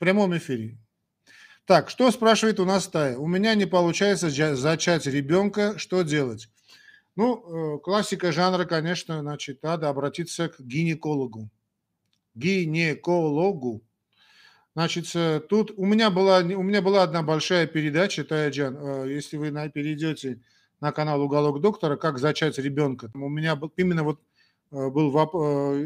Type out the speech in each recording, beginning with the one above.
прямом эфире. Так, что спрашивает у нас Тая? У меня не получается зачать ребенка, что делать? Ну, классика жанра, конечно, значит, надо обратиться к гинекологу. Гинекологу. Значит, тут у меня была одна большая передача, Тая-джан, если вы перейдете на канал «Уголок доктора», как зачать ребенка. У меня был, именно вот был,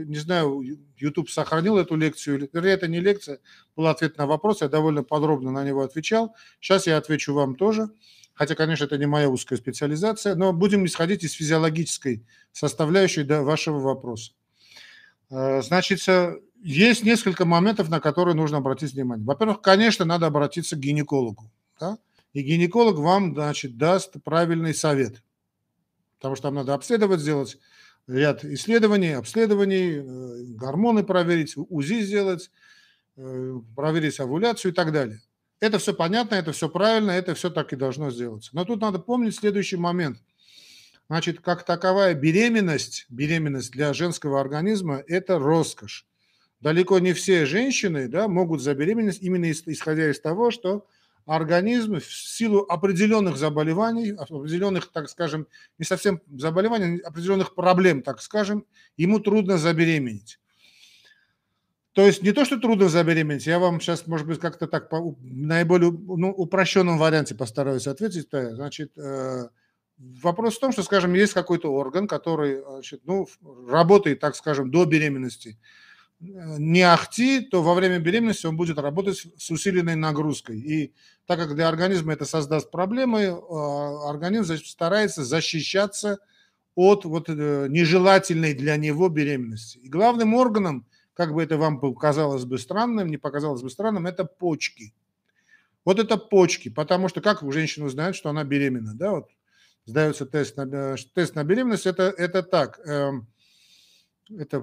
не знаю, YouTube сохранил эту лекцию, или это не лекция, был ответ на вопрос, я довольно подробно на него отвечал. Сейчас я отвечу вам тоже, хотя, конечно, это не моя узкая специализация, но будем исходить из физиологической составляющей вашего вопроса. Значит, есть несколько моментов, на которые нужно обратить внимание. Во-первых, конечно, надо обратиться к гинекологу, да? И гинеколог вам, значит, даст правильный совет, потому что там надо обследовать, сделать ряд исследований, обследований, гормоны проверить, УЗИ сделать, проверить овуляцию и так далее. Это все понятно, это все правильно, это все так и должно сделаться. Но тут надо помнить следующий момент. Значит, как таковая беременность для женского организма – это роскошь. Далеко не все женщины, да, могут забеременеть именно исходя из того, что организм в силу определенных заболеваний, определенных, так скажем, не совсем заболеваний, определенных проблем, так скажем, ему трудно забеременеть. То есть не то, что трудно забеременеть, я вам сейчас, может быть, как-то так по наиболее упрощенном варианте постараюсь ответить. Значит, вопрос в том, что, скажем, есть какой-то орган, который, значит, работает, так скажем, до беременности. Не ахти, то во время беременности он будет работать с усиленной нагрузкой. И так как для организма это создаст проблемы, организм старается защищаться от вот нежелательной для него беременности. И главным органом, как бы это вам показалось бы странным, не показалось бы странным, это почки. Вот это почки, потому что как женщина узнает, что она беременна? Да? Вот сдается тест на беременность, это так... Это,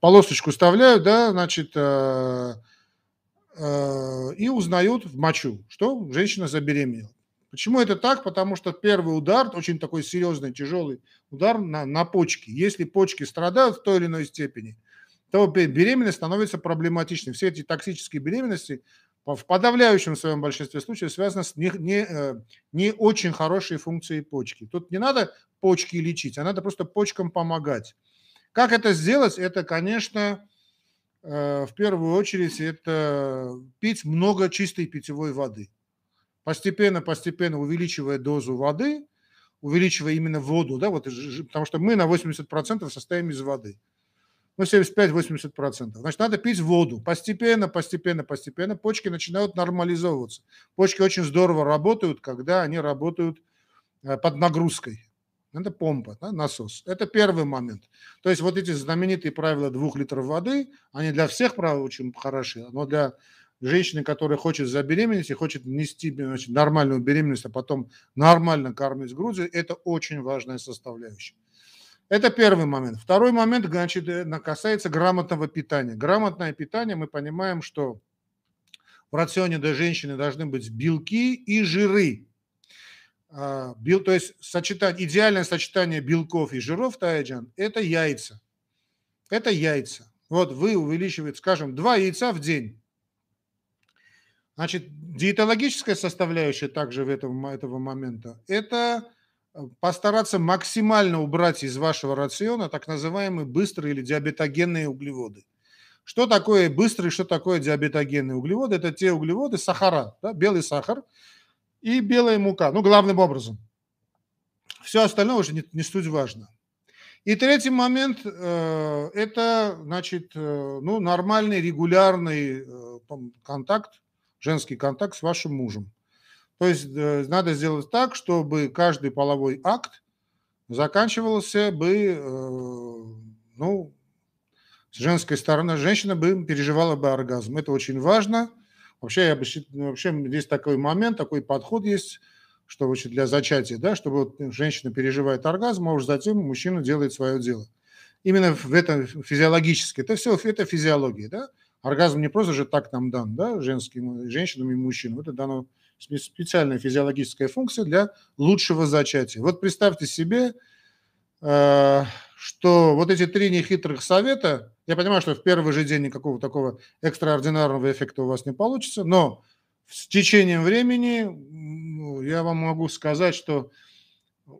полосочку вставляют, да, значит, и узнают в мочу, что женщина забеременела. Почему это так? Потому что первый удар, очень такой серьезный, тяжелый удар на почки. Если почки страдают в той или иной степени, то беременность становится проблематичной. Все эти токсические беременности в подавляющем своем большинстве случаев связано с не очень хорошей функцией почки. Тут не надо почки лечить, а надо просто почкам помогать. Как это сделать? Это, конечно, в первую очередь, это пить много чистой питьевой воды. Постепенно увеличивая дозу воды, увеличивая именно воду, да, вот, потому что мы на 80% состоим из воды. Ну, 75-80%. Значит, надо пить воду. Постепенно почки начинают нормализовываться. Почки очень здорово работают, когда они работают под нагрузкой. Это помпа, да, насос. Это первый момент. То есть вот эти знаменитые правила 2 литров воды, они для всех, правда, очень хороши, но для женщины, которая хочет забеременеть и хочет нести, значит, нормальную беременность, а потом нормально кормить грудью, это очень важная составляющая. Это первый момент. Второй момент, значит, касается грамотного питания. Грамотное питание, мы понимаем, что в рационе для женщины должны быть белки и жиры. То есть идеальное сочетание белков и жиров, Таяджан, это яйца. Это яйца. Вот вы увеличиваете, скажем, 2 яйца в день. Значит, диетологическая составляющая также в этого момента – это... постараться максимально убрать из вашего рациона так называемые быстрые или диабетогенные углеводы. Что такое быстрые, что такое диабетогенные углеводы? Это те углеводы, сахара, да, белый сахар и белая мука, главным образом. Все остальное уже не суть важно. И третий момент – это, значит, нормальный, регулярный контакт, женский контакт с вашим мужем. То есть надо сделать так, чтобы каждый половой акт заканчивался бы, с женской стороны, женщина бы переживала бы оргазм. Это очень важно. Вообще здесь такой момент, такой подход есть, что для зачатия, да, чтобы женщина переживает оргазм, а уж затем мужчина делает свое дело. Именно в этом физиологически. Это все это физиология, да? Оргазм не просто же так нам дан, да, женщинам и мужчинам. Это дано специальная физиологическая функция для лучшего зачатия. Вот представьте себе что вот эти три нехитрых совета, я понимаю, что в первый же день никакого такого экстраординарного эффекта у вас не получится, но с течением времени я вам могу сказать, что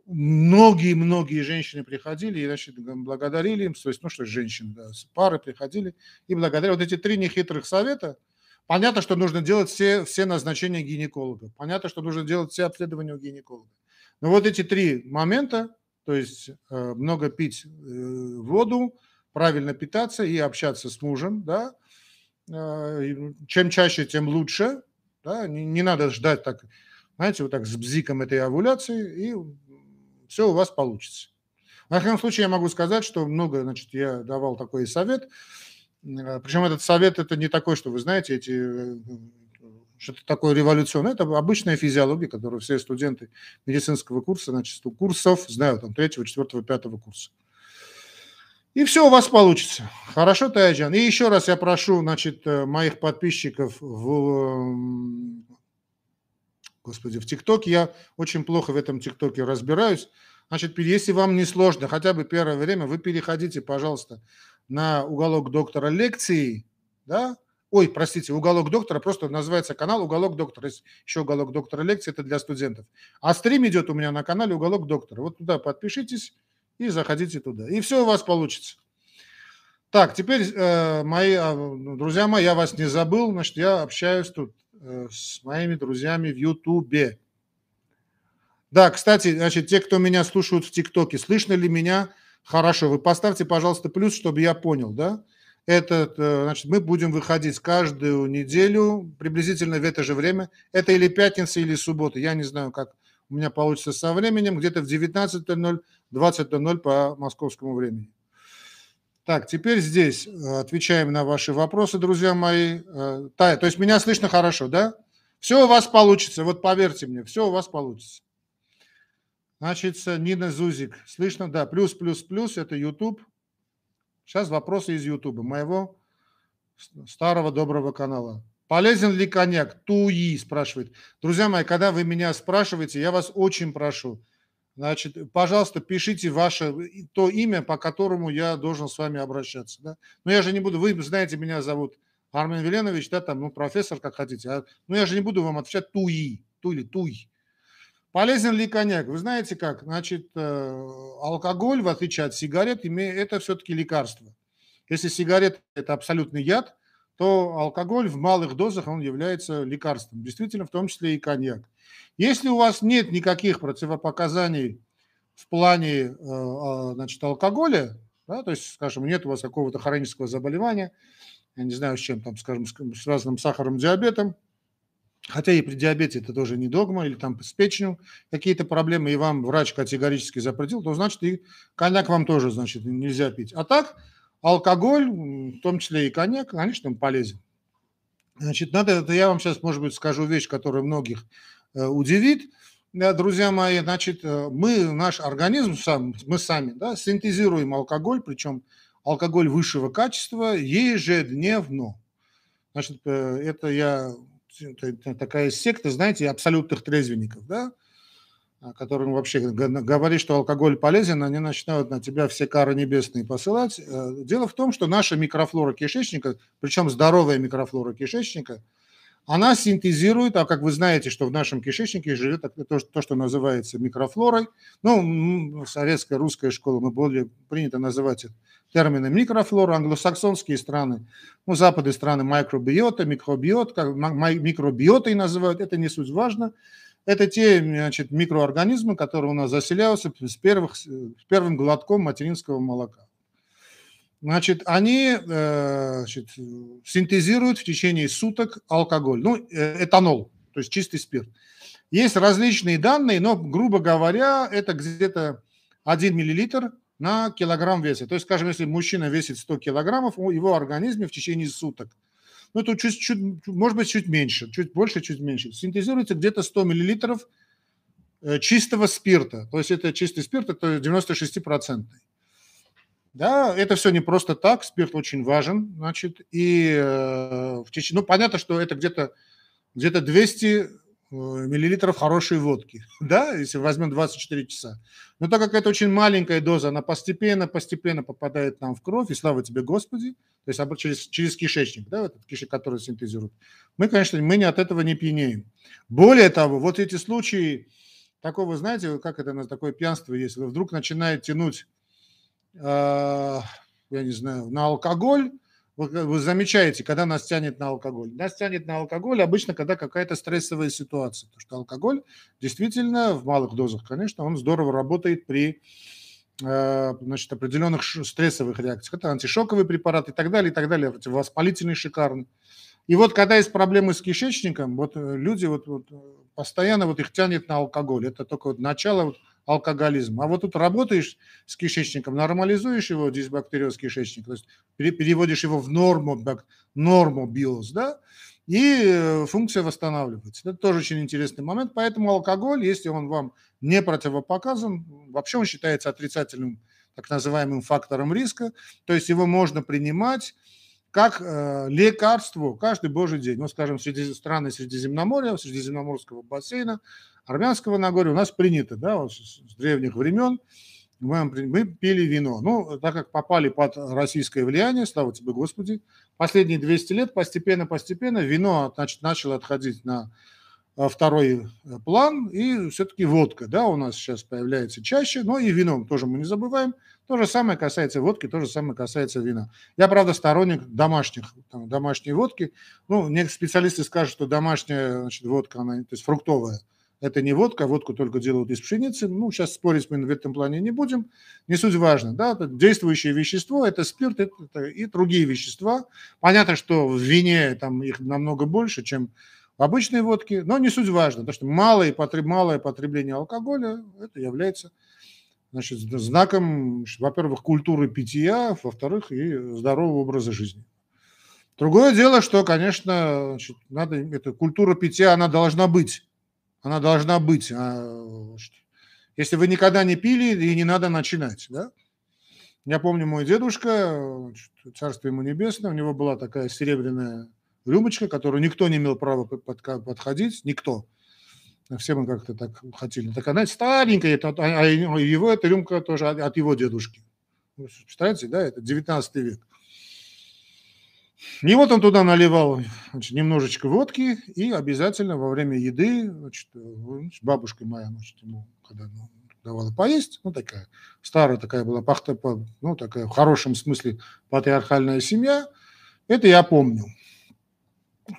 многие женщины приходили и значит, благодарили им, то есть, ну что, женщины, да, пары приходили и благодарили. Вот эти три нехитрых совета, понятно, что нужно делать все назначения гинеколога, понятно, что нужно делать все обследования у гинеколога. Но вот эти три момента, то есть много пить воду, правильно питаться и общаться с мужем, да, чем чаще, тем лучше, да, не надо ждать так, знаете, вот так с бзиком этой овуляции, и все у вас получится. В данном случае я могу сказать, что много, значит, я давал такой совет, причем этот совет это не такой, что вы знаете, что-то такое революционное, это обычная физиология, которую все студенты медицинского курса, значит, курсов знают, там, 3, 4, 5 курса. И все у вас получится. Хорошо, Таяджан? И еще раз я прошу, значит, моих подписчиков в ТикТоке. Я очень плохо в этом ТикТоке разбираюсь. Значит, если вам не сложно, хотя бы первое время, вы переходите, пожалуйста, на «Уголок доктора» лекции, да? Ой, простите, «Уголок доктора», просто называется канал «Уголок доктора». Есть еще «Уголок доктора» лекции, это для студентов. А стрим идет у меня на канале «Уголок доктора». Вот туда подпишитесь и заходите туда. И все у вас получится. Так, теперь, друзья мои, я вас не забыл. Значит, я общаюсь тут с моими друзьями в Ютубе. Да, кстати, значит, те, кто меня слушают в ТикТоке, слышно ли меня хорошо? Вы поставьте, пожалуйста, плюс, чтобы я понял, да? Значит, мы будем выходить каждую неделю, приблизительно в это же время. Это или пятница, или суббота. Я не знаю, как у меня получится со временем. Где-то в 19:00, 20:00 по московскому времени. Так, теперь здесь отвечаем на ваши вопросы, друзья мои. Тая, то есть меня слышно хорошо, да? Все у вас получится, вот поверьте мне, все у вас получится. Значит, Нина Зузик, слышно? Да, плюс, это YouTube. Сейчас вопросы из Ютуба, моего старого доброго канала. Полезен ли коньяк? Туи спрашивает. Друзья мои, когда вы меня спрашиваете, я вас очень прошу, значит, пожалуйста, пишите ваше то имя, по которому я должен с вами обращаться. Да? Но я же не буду, вы знаете, меня зовут Армен Виленович, да, там, ну, профессор, как хотите. Но я же не буду вам отвечать туи, ту или туй. Полезен ли коньяк? Вы знаете как? Значит, алкоголь, в отличие от сигарет, это все-таки лекарство. Если сигарет – это абсолютный яд, то алкоголь в малых дозах, он является лекарством. Действительно, в том числе и коньяк. Если у вас нет никаких противопоказаний в плане, значит, алкоголя, да, то есть, скажем, нет у вас какого-то хронического заболевания, я не знаю, с чем там, скажем, с разным сахарным диабетом, хотя и при диабете это тоже не догма, или там с печенью какие-то проблемы, и вам врач категорически запретил, то значит и коньяк вам тоже, значит, нельзя пить. А так алкоголь, в том числе и коньяк, конечно, полезен. Значит, я вам сейчас, может быть, скажу вещь, которая многих удивит, да, друзья мои. Значит, наш организм сам, мы сами, да, синтезируем алкоголь, причем алкоголь высшего качества ежедневно. Значит, это я... такая секта, знаете, абсолютных трезвенников, да, которым вообще говорит, что алкоголь полезен, они начинают на тебя все кары небесные посылать. Дело в том, что наша микрофлора кишечника, причем здоровая микрофлора кишечника, она синтезирует, а как вы знаете, что в нашем кишечнике живет то, что называется микрофлорой. Ну, советская, русская школа, мы более принято называть это термином микрофлора, англосаксонские страны, ну, западные страны микробиотой называют, это не суть важно. Это те, значит, микроорганизмы, которые у нас заселяются с первым глотком материнского молока. Значит, они синтезируют в течение суток алкоголь, ну, этанол, то есть чистый спирт. Есть различные данные, но, грубо говоря, это где-то 1 мл на килограмм веса. То есть, скажем, если мужчина весит 100 килограммов, у его организме в течение суток, ну, это чуть-чуть, может быть, чуть меньше, чуть больше, чуть меньше, синтезируется где-то 100 миллилитров чистого спирта. То есть, это чистый спирт, это 96%. Да, это все не просто так, спирт очень важен, значит, и, ну, понятно, что это где-то 200 миллилитров хорошей водки, да, если возьмем 24 часа. Но так как это очень маленькая доза, она постепенно попадает нам в кровь, и слава тебе, Господи, то есть через кишечник, да, этот кишечник, который синтезирует. Мы, конечно, мы от этого не пьянеем. Более того, вот эти случаи такого, знаете, как это у нас такое пьянство есть, вы вдруг начинает тянуть, я не знаю, на алкоголь. Вы замечаете, когда нас тянет на алкоголь. Нас тянет на алкоголь обычно, когда какая-то стрессовая ситуация. Потому что алкоголь действительно в малых дозах, конечно, он здорово работает при, значит, определенных стрессовых реакциях. Это антишоковый препарат и так далее, воспалительный шикарный. И вот когда есть проблемы с кишечником, вот люди вот постоянно вот их тянет на алкоголь. Это только вот начало вот алкоголизм. А вот тут работаешь с кишечником, нормализуешь его, дисбактериоз кишечника, то есть переводишь его в нормобиоз, да, и функция восстанавливается. Это тоже очень интересный момент. Поэтому алкоголь, если он вам не противопоказан, вообще он считается отрицательным так называемым фактором риска, то есть его можно принимать как лекарство каждый божий день. Ну, скажем, среди страны Средиземноморья, Средиземноморского бассейна, Армянского Нагорья у нас принято, да, вот с древних времен мы пили вино. Ну, так как попали под российское влияние, слава тебе, Господи, последние 200 лет постепенно вино начало отходить на второй план, и все-таки водка, да, у нас сейчас появляется чаще, но и вином тоже мы не забываем. То же самое касается водки, то же самое касается вина. Я, правда, сторонник домашней водки. Ну, некоторые специалисты скажут, что домашняя, значит, водка, она, то есть фруктовая, это не водка, водку только делают из пшеницы. Ну, сейчас спорить мы в этом плане не будем. Не суть важно, да, действующее вещество, это спирт это и другие вещества. Понятно, что в вине там их намного больше, чем в обычной водке, но не суть важно, потому что малое потребление алкоголя, это является, значит, знаком, во-первых, культуры питья, во-вторых, и здорового образа жизни. Другое дело, что, конечно, значит, надо, эта культура питья, она должна быть. Она должна быть. Если вы никогда не пили, и не надо начинать. Да? Я помню, мой дедушка, царство ему небесное, у него была такая серебряная рюмочка, которую никто не имел права подходить. Никто. Все мы как-то так хотели. Так она старенькая, а его эта рюмка тоже от его дедушки. Представляете, да, это 19 век. И вот он туда наливал, значит, немножечко водки, и обязательно во время еды, значит, бабушка моя, значит, ему когда давала поесть, ну, такая старая такая была, ну, такая в хорошем смысле патриархальная семья, это я помню.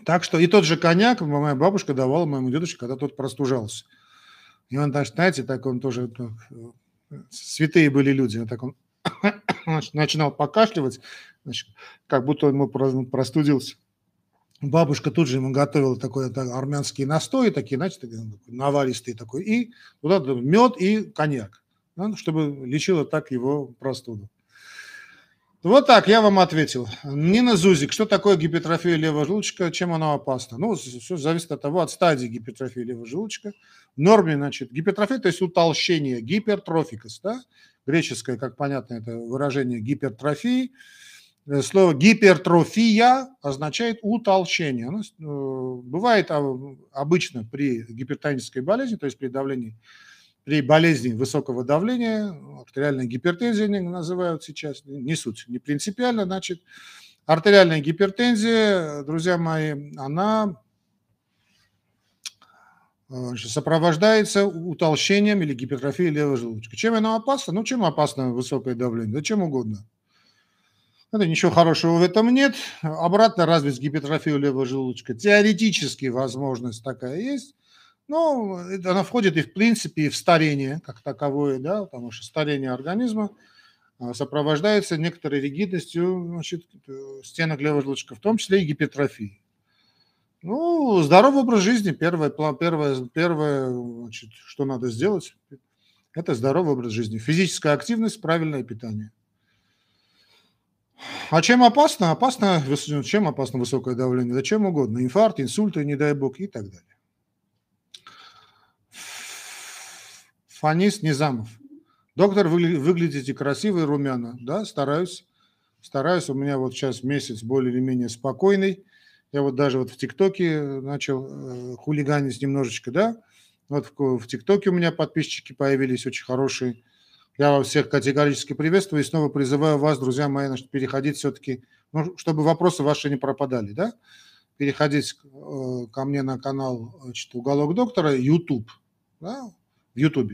Так что и тот же коньяк моя бабушка давала моему дедушке, когда тот простужался. И он, знаете, так он тоже, святые были люди, так он начинал покашливать, значит, как будто он ему простудился. Бабушка тут же ему готовила такой армянские настои, такие, знаете, наваристые такой, и туда мед и коньяк, чтобы лечила так его простуду. Вот так я вам ответил. Нина Зузик, что такое гипертрофия левого желудочка, чем она опасна? Ну, все зависит от того, от стадии гипертрофии левого желудочка. В норме, значит, гипертрофия, то есть утолщение, гипертрофикос, да? Греческое, как понятно, это выражение гипертрофии. Слово гипертрофия означает утолщение. Оно бывает обычно при гипертонической болезни, то есть при давлении, при болезни высокого давления, артериальная гипертензия называют сейчас, не суть, не принципиально, значит, артериальная гипертензия, друзья мои, она сопровождается утолщением или гипертрофией левого желудочка. Чем она опасна? Ну, чем опасно высокое давление? Да чем угодно. Это ничего хорошего в этом нет. Обратно развить гипертрофию левого желудочка. Теоретически возможность такая есть. Ну, она входит и в принципе и в старение как таковое, да, потому что старение организма сопровождается некоторой ригидностью, значит, стенок левого желудочка, в том числе и гипертрофией. Ну, здоровый образ жизни, первое, значит, что надо сделать, это здоровый образ жизни. Физическая активность, правильное питание. А чем опасно? Чем опасно высокое давление? Да чем угодно. Инфаркт, инсульты, не дай бог, и так далее. Фанис Низамов. Доктор, вы выглядите красиво и румяно. Да, стараюсь. У меня вот сейчас месяц более или менее спокойный. Я вот даже вот в ТикТоке начал хулиганить немножечко, да. Вот в ТикТоке у меня подписчики появились очень хорошие. Я вас всех категорически приветствую и снова призываю вас, друзья мои, значит, переходить все-таки, ну, чтобы вопросы ваши не пропадали, да. Переходить ко мне на канал, значит, «Уголок доктора», YouTube, да, в YouTube.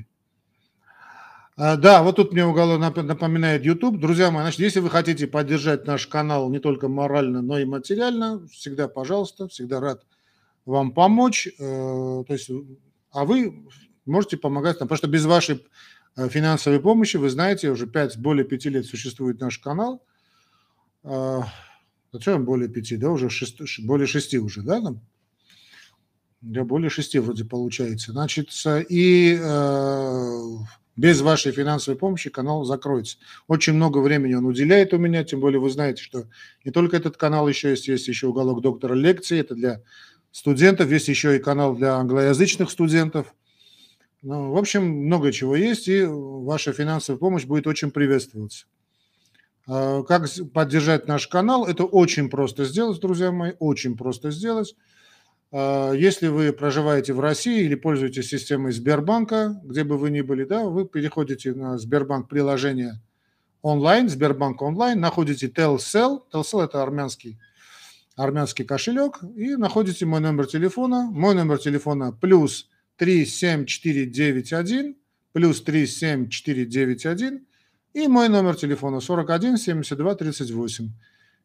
Да, вот тут мне уголок напоминает YouTube. Друзья мои, значит, если вы хотите поддержать наш канал не только морально, но и материально, всегда пожалуйста, всегда рад вам помочь. То есть, а вы можете помогать нам, потому что без вашей финансовой помощи, вы знаете, уже более 5 лет существует наш канал. Зачем более 5, да, уже 6, более 6 уже, да, там? Да, более 6 вроде получается. Значит, и без вашей финансовой помощи канал закроется. Очень много времени он уделяет у меня, тем более вы знаете, что не только этот канал еще есть еще «Уголок доктора» лекции, это для студентов, есть еще и канал для англоязычных студентов. Ну, в общем, много чего есть, и ваша финансовая помощь будет очень приветствоваться. Как поддержать наш канал? Это очень просто сделать, друзья мои, очень просто сделать. Если вы проживаете в России или пользуетесь системой Сбербанка, где бы вы ни были, да, вы переходите на Сбербанк приложение онлайн, Сбербанк онлайн, находите Tellcell, Tellcell это армянский кошелек, и находите мой номер телефона +3 7 491, и мой номер телефона 41 72 38.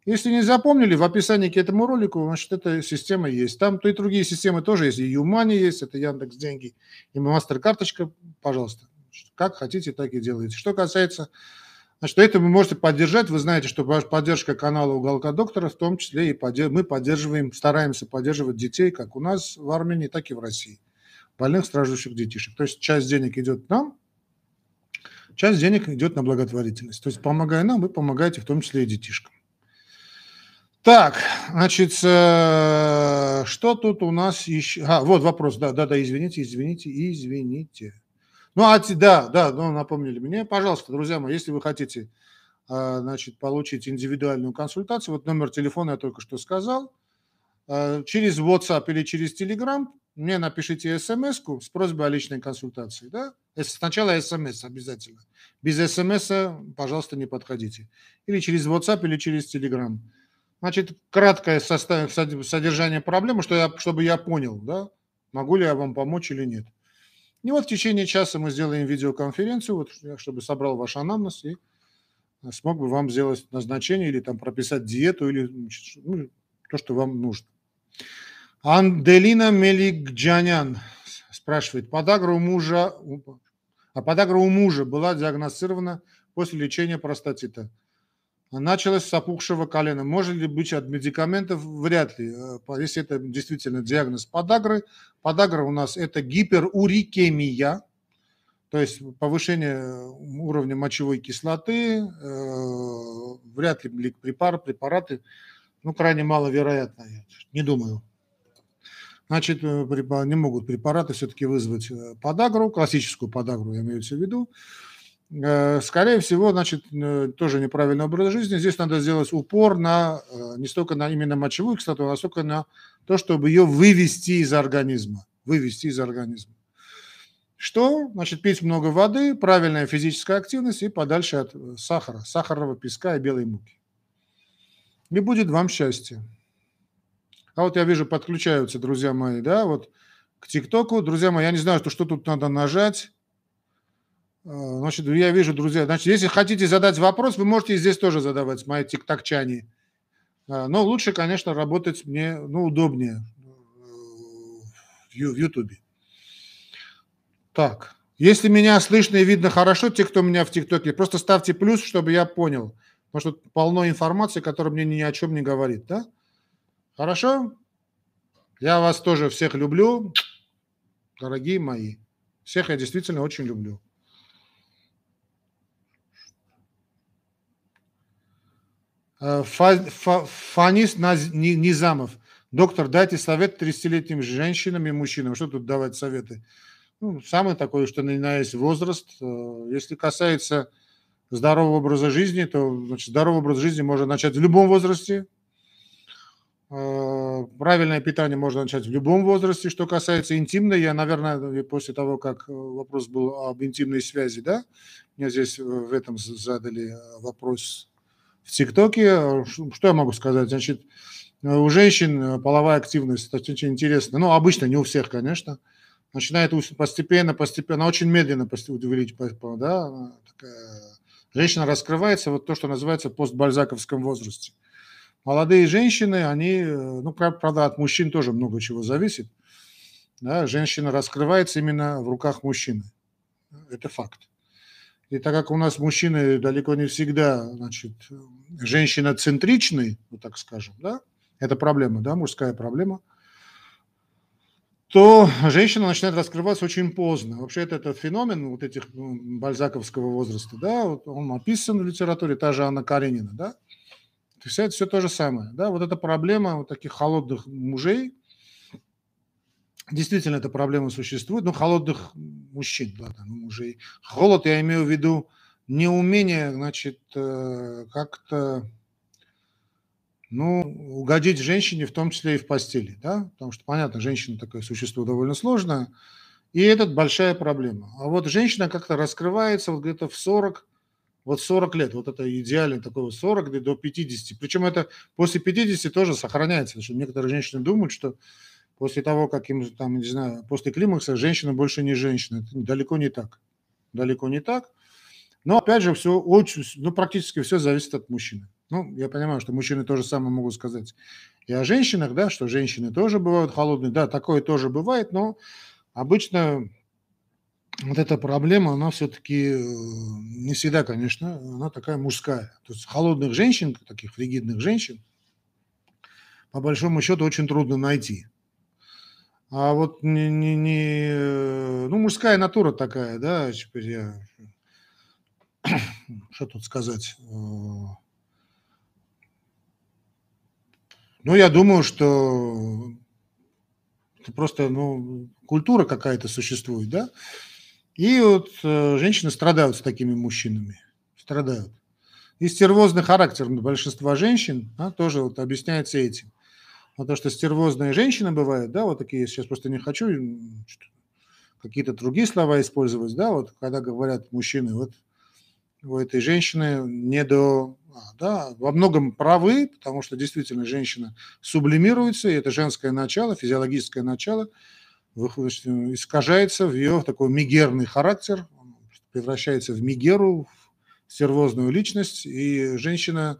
Если не запомнили, в описании к этому ролику, значит, эта система есть. Там то и другие системы тоже есть. И U-Money есть, это Яндекс.Деньги, и мастер-карточка, пожалуйста. Как хотите, так и делайте. Что касается, значит, это вы можете поддержать. Вы знаете, что поддержка канала «Уголка доктора», в том числе и мы поддерживаем, стараемся поддерживать детей, как у нас в Армении, так и в России. Больных, страждущих детишек. То есть часть денег идет нам, часть денег идет на благотворительность. То есть помогая нам, вы помогаете в том числе и детишкам. Так, значит, что тут у нас еще? Вот вопрос, да, извините. Ну, напомнили мне. Пожалуйста, друзья мои, если вы хотите, значит, получить индивидуальную консультацию, вот номер телефона я только что сказал, через WhatsApp или через Telegram мне напишите смс-ку с просьбой о личной консультации, да? Сначала смс обязательно. Без смс, пожалуйста, не подходите. Или через WhatsApp, или через Telegram. Значит, краткое содержание проблемы, чтобы я понял, да, могу ли я вам помочь или нет. И вот в течение часа мы сделаем видеоконференцию, вот, чтобы собрал ваш анамнез и смог бы вам сделать назначение или там прописать диету или, ну, то, что вам нужно. Анделина Меликджанян спрашивает, подагра у мужа была диагностирована после лечения простатита. Началось с опухшего колена. Может ли быть от медикаментов? Вряд ли. Если это действительно диагноз подагры. Подагра у нас это гиперурикемия, то есть повышение уровня мочевой кислоты. Вряд ли препараты. Ну, крайне маловероятно. Не думаю. Значит, не могут препараты все-таки вызвать подагру, классическую подагру, я имею в виду. Скорее всего, значит, тоже неправильный образ жизни. Здесь надо сделать упор на не столько на именно мочевую кислоту, а столько на то, чтобы ее вывести из организма. Вывести из организма. Что? Значит, пить много воды, правильная физическая активность и подальше от сахара, сахарного песка и белой муки. И будет вам счастье. А вот я вижу, подключаются, друзья мои, да, вот к ТикТоку. Друзья мои, я не знаю, что тут надо нажать. Значит, я вижу, друзья, значит, если хотите задать вопрос, вы можете и здесь тоже задавать, мои тиктокчане. Но лучше, конечно, работать мне, ну, удобнее в Ютубе. Так, если меня слышно и видно хорошо, те, кто меня в ТикТоке, просто ставьте плюс, чтобы я понял. Потому что полно информации, которая мне ни о чем не говорит, да? Хорошо? Я вас тоже всех люблю, дорогие мои. Всех я действительно очень люблю. Фанис Низамов. Доктор, дайте совет 30-летним женщинам и мужчинам. Что тут давать советы? Ну, самое такое, что на есть возраст. Если касается здорового образа жизни, то, значит, здоровый образ жизни можно начать в любом возрасте. правильное питание можно начать в любом возрасте. Что касается интимной, я, наверное, после того, как вопрос был об интимной связи, да, мне здесь в этом задали вопрос в ТикТоке. Что я могу сказать? Значит, у женщин половая активность достаточно интересная. Ну, обычно, не у всех, конечно. Начинает постепенно, очень медленно увеличить, да, такая... Женщина раскрывается, вот то, что называется в постбальзаковском возрасте. Молодые женщины, они, ну, правда, от мужчин тоже много чего зависит. Да, женщина раскрывается именно в руках мужчины. Это факт. И так как у нас мужчины далеко не всегда, значит, женщина-центричный, вот так скажем, да, это проблема, да, мужская проблема, то женщина начинает раскрываться очень поздно. Вообще это этот феномен вот этих, ну, бальзаковского возраста, да, вот он описан в литературе, та же Анна Каренина, да. То есть это все то же самое, да. Вот эта проблема вот таких холодных мужей, действительно эта проблема существует, но холодных мужчин, да, там, мужей. Холод, я имею в виду неумение, значит, как-то, ну, угодить женщине, в том числе и в постели, да, потому что, понятно, женщина такое существо довольно сложное, и это большая проблема. А вот женщина как-то раскрывается вот где-то в 40, вот 40 лет, вот это идеально такое 40 до 50, причем это после 50 тоже сохраняется, потому что некоторые женщины думают, что после того, как им, там, не знаю, после климакса женщина больше не женщина, это далеко не так, но, опять же, все очень, ну, практически все зависит от мужчины. Ну, я понимаю, что мужчины тоже самое могут сказать и о женщинах, да, что женщины тоже бывают холодные. Да, такое тоже бывает, но обычно вот эта проблема, она все-таки не всегда, конечно, она такая мужская. То есть холодных женщин, таких фригидных женщин, по большому счету, очень трудно найти. А вот ну, мужская натура такая, да, теперь я... Что тут сказать... Ну, я думаю, что это просто, ну, культура какая-то существует, да? И вот женщины страдают с такими мужчинами, страдают. И стервозный характер большинства женщин, да, тоже вот объясняется этим. Потому что стервозные женщины бывают, да, вот такие, я сейчас просто не хочу какие-то другие слова использовать, да, вот когда говорят мужчины, вот у этой женщины не до... Да, во многом правы, потому что действительно женщина сублимируется, и это женское начало, физиологическое начало, искажается в ее такой мегерный характер, превращается в мегеру, в стервозную личность, и женщина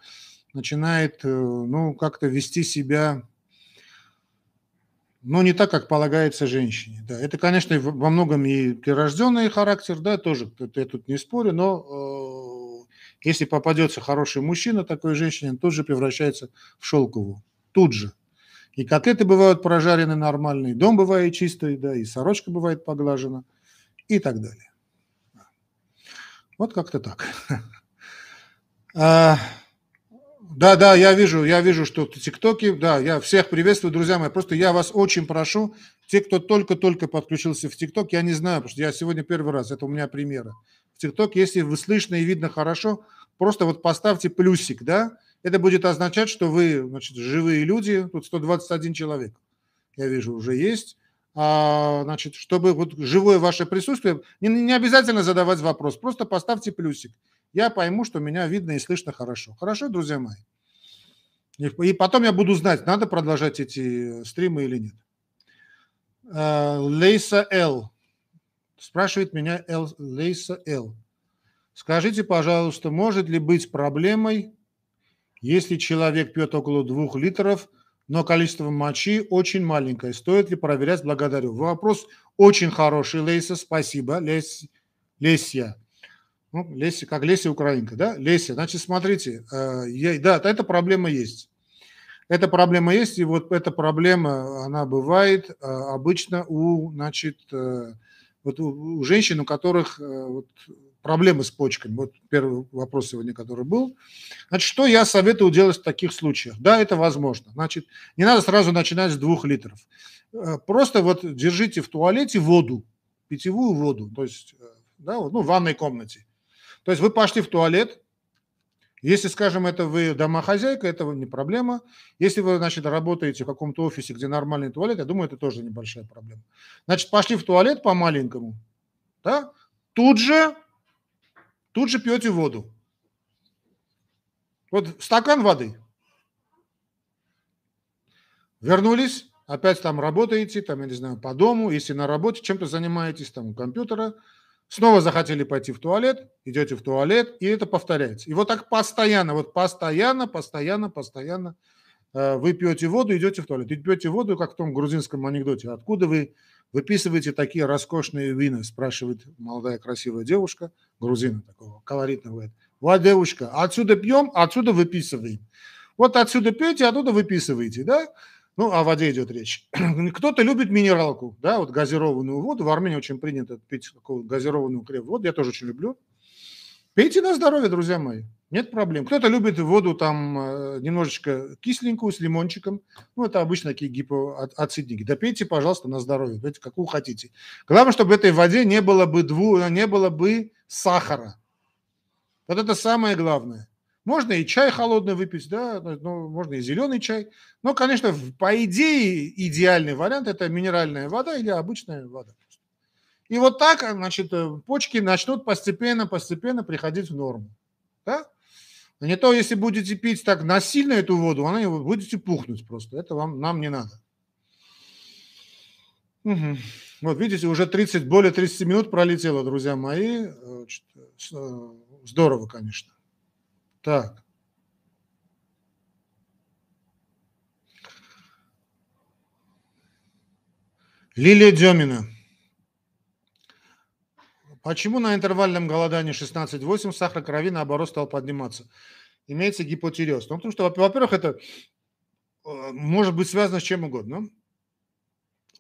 начинает, ну, как-то вести себя, ну, не так, как полагается женщине. Да. Это, конечно, во многом и прирожденный характер, да, тоже, я тут не спорю, но... Если попадется хороший мужчина такой женщине, он тут же превращается в шелковую. Тут же. И котлеты бывают прожарены нормальные, дом бывает чистый, да, и сорочка бывает поглажена, и так далее. Вот как-то так. Да, я вижу, что в ТикТоке, да, я всех приветствую, друзья мои, просто я вас очень прошу, те, кто только-только подключился в ТикТок, я не знаю, потому что я сегодня первый раз, это у меня примеры. В ТикТоке, если вы слышно и видно хорошо, просто вот поставьте плюсик, да, это будет означать, что вы, значит, живые люди, тут 121 человек, я вижу, уже есть, значит, чтобы вот живое ваше присутствие, не обязательно задавать вопрос, просто поставьте плюсик, я пойму, что меня видно и слышно хорошо. Хорошо, друзья мои? И потом я буду знать, надо продолжать эти стримы или нет. Лейса Л. Спрашивает меня Лейса Л. Скажите, пожалуйста, может ли быть проблемой, если человек пьет около 2 литров, но количество мочи очень маленькое? Стоит ли проверять? Благодарю. Вопрос очень хороший, Лейса. Спасибо. Леся. Ну, Леся, как Леся украинка, да? Леся, значит, смотрите, да, эта проблема есть. Эта проблема есть, и вот эта проблема, она бывает обычно у, значит, вот у женщин, у которых вот проблемы с почками. Вот первый вопрос сегодня, который был. Значит, что я советую делать в таких случаях? Да, это возможно. Значит, не надо сразу начинать с 2 литров. Просто вот держите в туалете воду, питьевую воду, то есть, да, ну, в ванной комнате. То есть вы пошли в туалет, Если, скажем, это вы домохозяйка, это не проблема. Если вы, значит, работаете в каком-то офисе, где нормальный туалет, я думаю, это тоже небольшая проблема. Значит, пошли в туалет по-маленькому, да? Тут же пьете воду. Вот стакан воды. Вернулись, опять там работаете, там, я не знаю, по дому, если на работе чем-то занимаетесь, там, у компьютера. Снова захотели пойти в туалет, идете в туалет, и это повторяется. И вот так постоянно, вот постоянно вы пьете воду, идете в туалет. И пьете воду, как в том грузинском анекдоте. Откуда вы выписываете такие роскошные вина, спрашивает молодая красивая девушка, грузина такого, колоритного. Говорит, вот, девушка, отсюда пьем, отсюда выписываем. Вот отсюда пьете, оттуда выписываете, да? Ну, о воде идет речь. Кто-то любит минералку, да, вот газированную воду. В Армении очень принято пить такую газированную крепкую воду. Я тоже очень люблю. Пейте на здоровье, друзья мои. Нет проблем. Кто-то любит воду там немножечко кисленькую, с лимончиком. Ну, это обычно такие гипоацидники. Да пейте, пожалуйста, на здоровье. Пейте, какую хотите. Главное, чтобы в этой воде не было бы сахара. Вот это самое главное. Можно и чай холодный выпить, да, ну, можно и зеленый чай. Но, конечно, по идее, идеальный вариант – это минеральная вода или обычная вода. И вот так, значит, почки начнут постепенно приходить в норму. Да? Не то, если будете пить так насильно эту воду, она будете пухнуть просто. Это нам не надо. Угу. Вот видите, уже более 30 минут пролетело, друзья мои. Здорово, конечно. Так. Лилия Демина. Почему на интервальном голодании 16-8 сахар крови, наоборот, стал подниматься? Имеется гипотиреоз. Ну, потому что, во-первых, это может быть связано с чем угодно.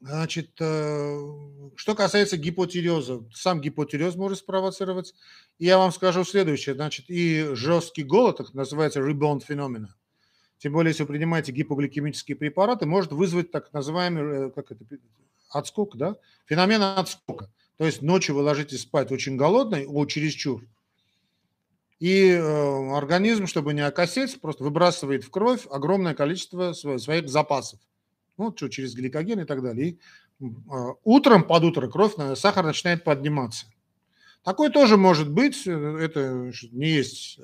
Значит, что касается гипотиреоза, сам гипотиреоз может спровоцировать. И я вам скажу следующее. Значит, и жесткий голод, так называется rebound феномена, тем более, если вы принимаете гипогликемические препараты, может вызвать так называемый отскок, да? Феномен отскока. То есть ночью вы ложитесь спать очень голодный, чересчур. И организм, чтобы не окосеть, просто выбрасывает в кровь огромное количество своих запасов. Ну, что, через гликоген и так далее. И утром, под утро, сахар начинает подниматься. Такое тоже может быть. Это не есть...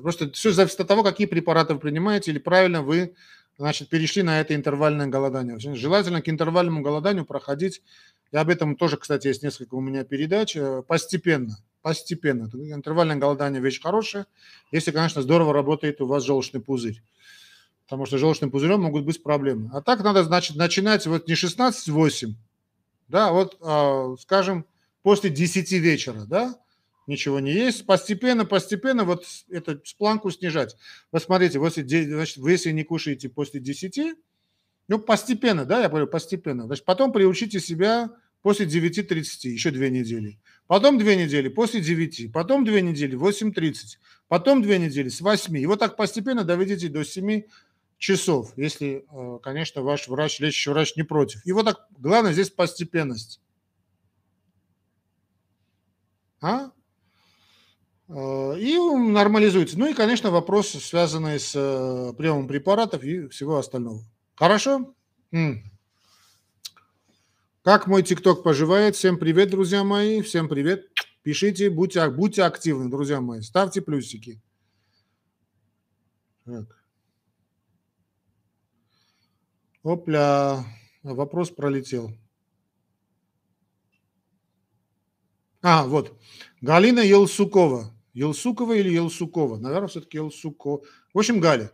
Просто все зависит от того, какие препараты вы принимаете, или правильно вы, значит, перешли на это интервальное голодание. Желательно к интервальному голоданию проходить, и об этом тоже, кстати, есть несколько у меня передач, постепенно. Интервальное голодание – вещь хорошая, если, конечно, здорово работает у вас желчный пузырь. Потому что с желчным пузырем могут быть проблемы. А так надо, значит, начинать вот не 16-8, да, вот, скажем, после 10 вечера, да, ничего не есть. Постепенно вот эту планку снижать. Вот смотрите, значит, вы если не кушаете после 10, ну, постепенно, да, я говорю, постепенно. Значит, потом приучите себя после 9:30, еще 2 недели. Потом 2 недели после 9, потом 2 недели 8:30, потом 2 недели с 8. И вот так постепенно доведите до 7 часов, если, конечно, ваш врач, лечащий врач не против. И вот так, главное здесь постепенность. И нормализуется. Ну и, конечно, вопрос, связанный с приемом препаратов и всего остального. Хорошо? Как мой TikTok поживает? Всем привет, друзья мои. Всем привет. Пишите, будьте активны, друзья мои. Ставьте плюсики. Так. Опля, вопрос пролетел. Вот. Галина Елсукова. Елсукова или Елсукова? Наверное, все-таки Елсукова. В общем, Галя.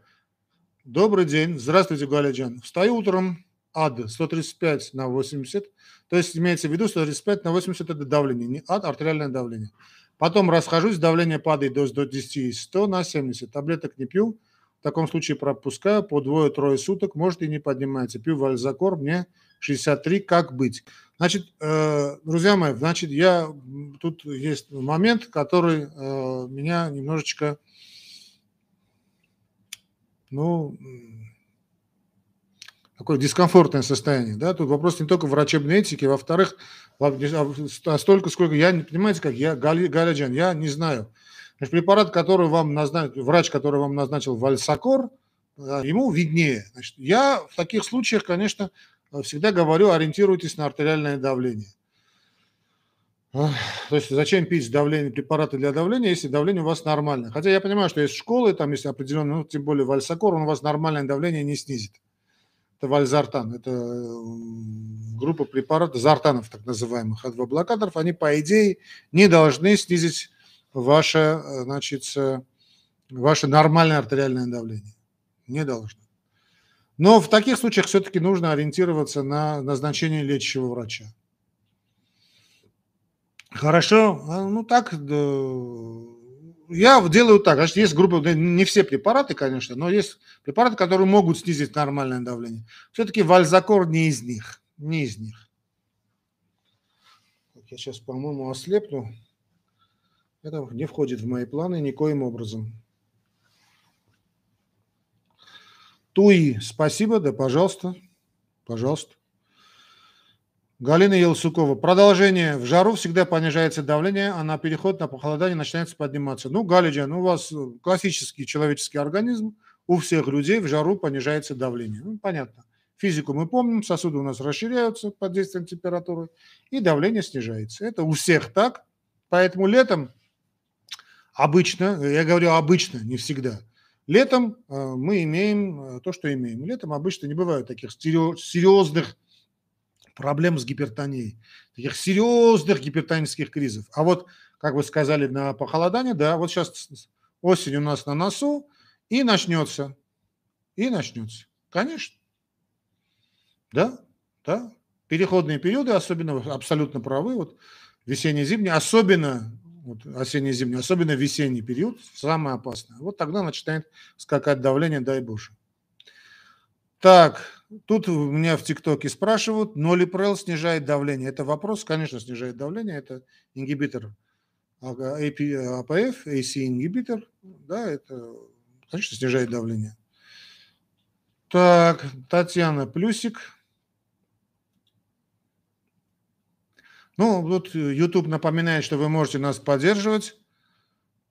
Добрый день. Здравствуйте, Галя Джан. Встаю утром ад 135/80. То есть имеется в виду 135/80 – это давление. Не ад, артериальное давление. Потом расхожусь, давление падает до 10/100/70. Таблеток не пью. В таком случае пропускаю по 2-3 суток, может, и не поднимается. Пью вальзакор, мне 63, как быть? Значит, друзья мои, значит, тут есть момент, который меня немножечко, ну, такое дискомфортное состояние, да? Тут вопрос не только врачебной этики, во-вторых, столько, сколько я, понимаете, как я, Галяджан, я не знаю. То есть препарат, который вам назначил, врач, который вам назначил Вальзакор, ему виднее. Значит, я в таких случаях, конечно, всегда говорю, ориентируйтесь на артериальное давление. То есть зачем пить давление, препараты для давления, если давление у вас нормальное? Хотя я понимаю, что есть школы, там есть определенные, ну, тем более Вальзакор, он у вас нормальное давление не снизит. Это вальзартан, это группа препаратов, зартанов так называемых, адвоблокаторов, они, по идее, не должны снизить ваше, значит, ваше нормальное артериальное давление. Не должно. Но в таких случаях все-таки нужно ориентироваться на назначение лечащего врача. Хорошо. Ну так, да. Я делаю так. Значит, есть группы, не все препараты, конечно, но есть препараты, которые могут снизить нормальное давление. Все-таки Вальзакор не из них. Не из них. Так, я сейчас, по-моему, ослепну. Это не входит в мои планы никоим образом. Туи, спасибо, да, пожалуйста. Пожалуйста. Галина Елсукова. Продолжение. В жару всегда понижается давление, а на переход на похолодание начинается подниматься. Ну, Галиджан, у вас классический человеческий организм. У всех людей в жару понижается давление. Ну, понятно. Физику мы помним, сосуды у нас расширяются под действием температуры, и давление снижается. Это у всех так. Поэтому летом обычно, я говорю обычно, не всегда, летом мы имеем то, что имеем. Летом обычно не бывает таких серьезных проблем с гипертонией, таких серьезных гипертонических кризов. А вот, как вы сказали, на похолодание, да, вот сейчас осень у нас на носу, и начнется. И начнется. Конечно. Да, да. Переходные периоды, особенно, вы абсолютно правы, вот, весенне-зимний, особенно вот, осенне-зимний, особенно весенний период, самое опасное. Вот тогда начинает скакать давление, дай боже. Так, тут у меня в ТикТоке спрашивают, нолипрел снижает давление. Это вопрос, конечно, снижает давление. Это ингибитор АПФ, AC-ингибитор. Да, это, конечно, снижает давление. Так, Татьяна Плюсик. Ну, вот YouTube напоминает, что вы можете нас поддерживать.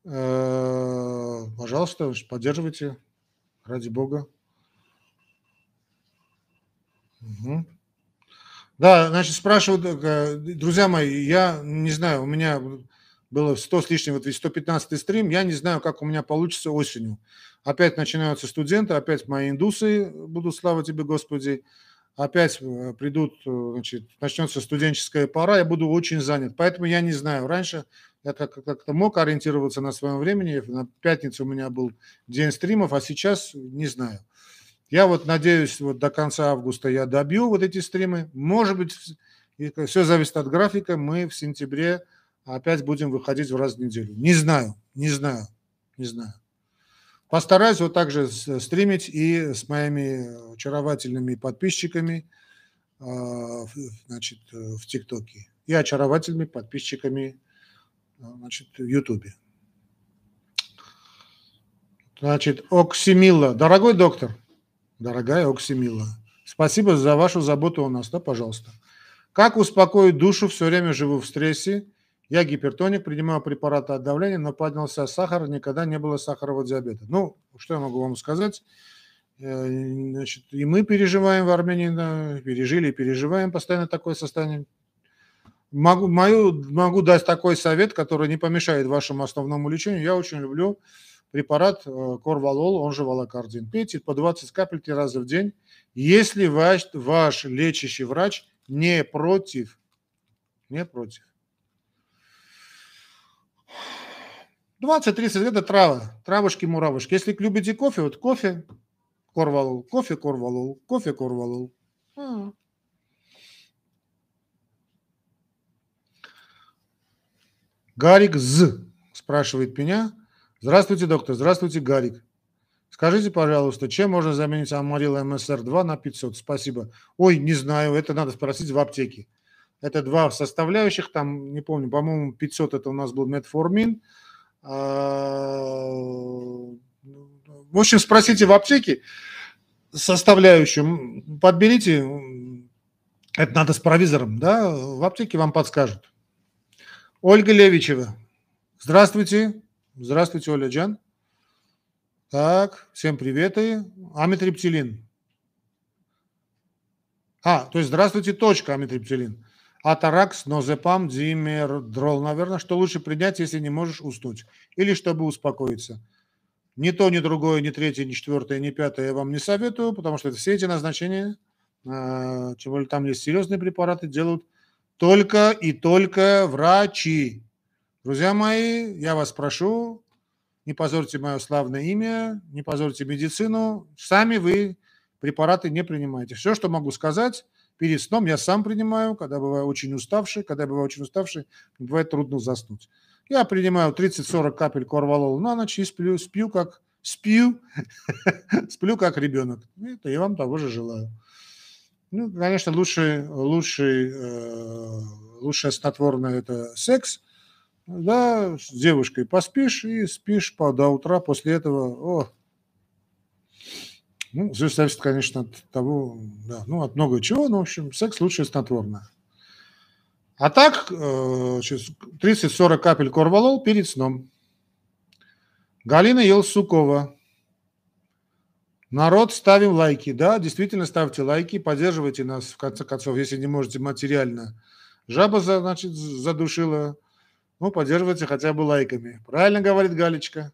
Пожалуйста, поддерживайте. Ради бога. Угу. Да, значит, спрашивают, друзья мои, я не знаю, у меня было 100 с лишним, вот ведь 115-й стрим, я не знаю, как у меня получится осенью. Опять начинаются студенты, опять мои индусы будут, слава тебе, Господи. Опять придут, значит, начнется студенческая пора, я буду очень занят. Поэтому я не знаю. Раньше я как-то мог ориентироваться на своем времени. На пятницу у меня был день стримов, а сейчас не знаю. Я вот надеюсь, вот до конца августа я добью вот эти стримы. Может быть, все зависит от графика, мы в сентябре опять будем выходить в раз в неделю. Не знаю, не знаю, не знаю. Постараюсь вот так же стримить и с моими очаровательными подписчиками, значит, в ТикТоке, и очаровательными подписчиками, значит, в Ютубе. Значит, Оксимила. Дорогой доктор, дорогая Оксимила, спасибо за вашу заботу о нас, да, пожалуйста. Как успокоить душу? Все время живу в стрессе. Я гипертоник, принимаю препараты от давления, но поднялся сахар, никогда не было сахарного диабета. Ну, что я могу вам сказать? Значит, и мы переживаем в Армении, да, пережили и переживаем постоянно такое состояние. Могу дать такой совет, который не помешает вашему основному лечению. Я очень люблю препарат Корвалол, он же Валокардин. Пейте по 20 капель 3 раза в день, если ваш лечащий врач не против. Не против. 20-30 лет – это трава, травушки-муравушки. Если любите кофе, вот кофе, Корвалол, кофе, Корвалол, кофе, Корвалол. Гарик З спрашивает меня. Здравствуйте, доктор. Здравствуйте, Гарик. Скажите, пожалуйста, чем можно заменить Амарил МСР-2 на 500? Спасибо. Ой, не знаю, это надо спросить в аптеке. Это два составляющих, там, не помню, по-моему, 500 – это у нас был метформин. В общем, спросите в аптеке составляющую, подберите, это надо с провизором, да, в аптеке вам подскажут. Ольга Левичева. Здравствуйте, Здравствуйте, Оля Джан. Так, всем привет. И амитриптилин. То есть здравствуйте, точка, амитриптилин. Атаракс, нозепам, димердрол, наверное, что лучше принять, если не можешь уснуть. Или чтобы успокоиться. Ни то, ни другое, ни третье, ни четвертое, ни пятое я вам не советую, потому что все эти назначения, тем более там есть серьезные препараты, делают только и только врачи. Друзья мои, я вас прошу, не позорьте мое славное имя, не позорьте медицину, сами вы препараты не принимаете. Все, что могу сказать, перед сном я сам принимаю, когда бываю очень уставший, мне бывает трудно заснуть. Я принимаю 30-40 капель корвалола на ночь и сплю как ребенок. Это я вам того же желаю. Ну, конечно, лучшее снотворное – это секс. Да, с девушкой поспишь и спишь до утра. После этого, все зависит, конечно, от того, от много чего. Но, в общем, секс – лучшее снотворное. А так, 30-40 капель корвалол перед сном. Галина Елсукова. Народ, ставим лайки. Да, действительно, ставьте лайки, поддерживайте нас, в конце концов, если не можете материально. Жаба, значит, задушила. Ну, поддерживайте хотя бы лайками. Правильно говорит Галечка.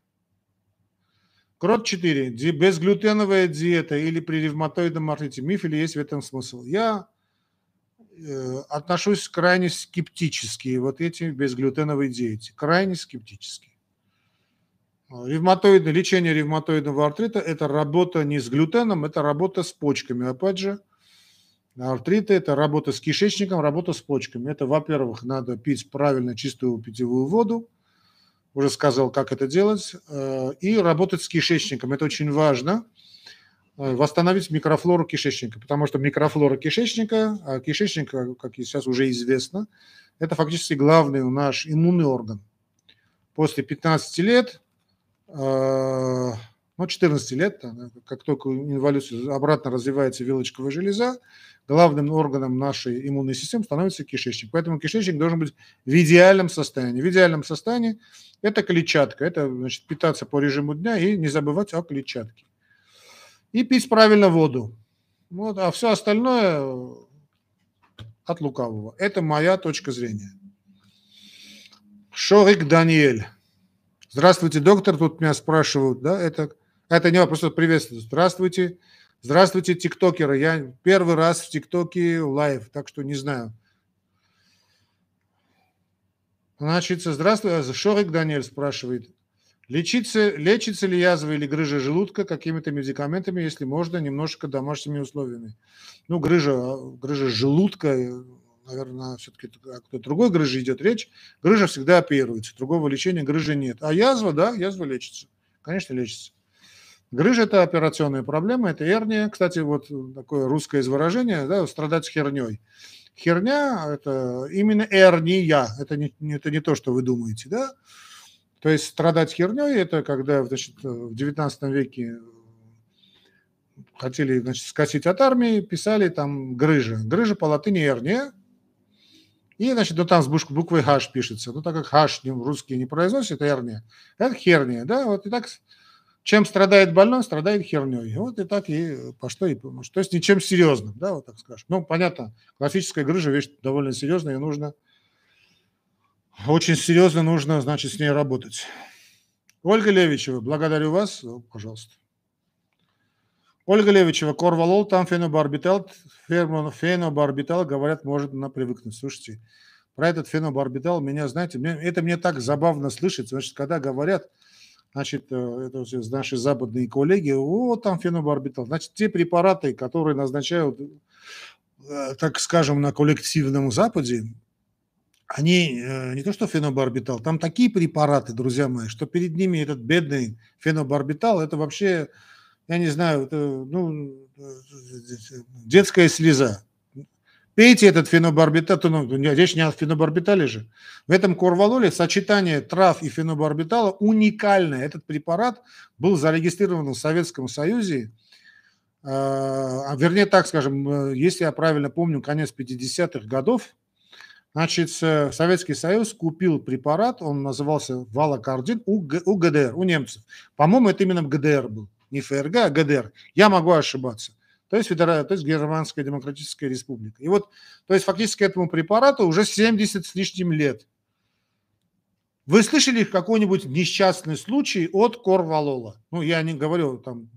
Крот 4. Безглютеновая диета или при ревматоидном артрите. Миф или есть в этом смысл? Я отношусь крайне скептически эти безглютеновые диеты. Крайне скептически. Лечение ревматоидного артрита – это работа не с глютеном, это работа с почками. Опять же, артриты – это работа с кишечником, работа с почками. Это, во-первых, надо пить правильно чистую питьевую воду. Уже сказал, как это делать. И работать с кишечником. Это очень важно. Восстановить микрофлору кишечника. Потому что микрофлора кишечника, как сейчас уже известно, это фактически главный наш иммунный орган. После 15 лет... 14 лет, как только инволюция обратно развивается вилочковая железа, главным органом нашей иммунной системы становится кишечник. Поэтому кишечник должен быть в идеальном состоянии. В идеальном состоянии это клетчатка, это значит питаться по режиму дня и не забывать о клетчатке. И пить правильно воду. А все остальное от лукавого. Это моя точка зрения. Шорик Даниэль. Здравствуйте, доктор. Тут меня спрашивают, да, это не вопрос, просто приветствую. Здравствуйте. Здравствуйте, тиктокеры. Я первый раз в ТикТоке лайв, так что не знаю. Значит, здравствуйте. Шорик Даниэль спрашивает. Лечится ли язва или грыжа желудка какими-то медикаментами, если можно, немножко домашними условиями? Грыжа желудка... Наверное, все-таки о какой-то другой грыже идет речь. Грыжа всегда оперируется. Другого лечения грыжи нет. А язва лечится. Конечно, лечится. Грыжа – это операционная проблема, это эрния. Кстати, такое русское изворожение, страдать херней. Херня – это именно эрния. Это не то, что вы думаете, да? То есть страдать херней – это когда, в 19 веке хотели, скосить от армии, писали там грыжа. Грыжа по латыни эрния. И, там с буквой «H» пишется. Так как «H» русские не произносят, эрния. Это херния, да? И так, чем страдает больной, страдает херней. И так и пошло. То есть ничем серьезным, да, так скажем. Понятно, классическая грыжа – вещь довольно серьезная, и нужно, очень серьезно нужно, с ней работать. Ольга Левичева, благодарю вас. Пожалуйста. Ольга Левичева, корвалол, там фенобарбитал, говорят, может привыкнуть. Слушайте, про этот фенобарбитал это мне так забавно слышать. Когда говорят, это все наши западные коллеги, там фенобарбитал. Те препараты, которые назначают, так скажем, на коллективном Западе, они не то что фенобарбитал, там такие препараты, друзья мои, что перед ними этот бедный фенобарбитал, это вообще... Я не знаю, детская слеза. Пейте этот фенобарбитал, речь не о фенобарбитале же. В этом корвалоле сочетание трав и фенобарбитала уникальное. Этот препарат был зарегистрирован в Советском Союзе. Вернее, так скажем, если я правильно помню, конец 50-х годов. Значит, Советский Союз купил препарат, он назывался Валокардин у ГДР, у немцев. По-моему, это именно ГДР был, не ФРГ, а ГДР. Я могу ошибаться. То есть Германская Демократическая Республика. И вот, то есть фактически этому препарату уже 70 с лишним лет. Вы слышали какой-нибудь несчастный случай от Корвалола? Ну, я не говорю там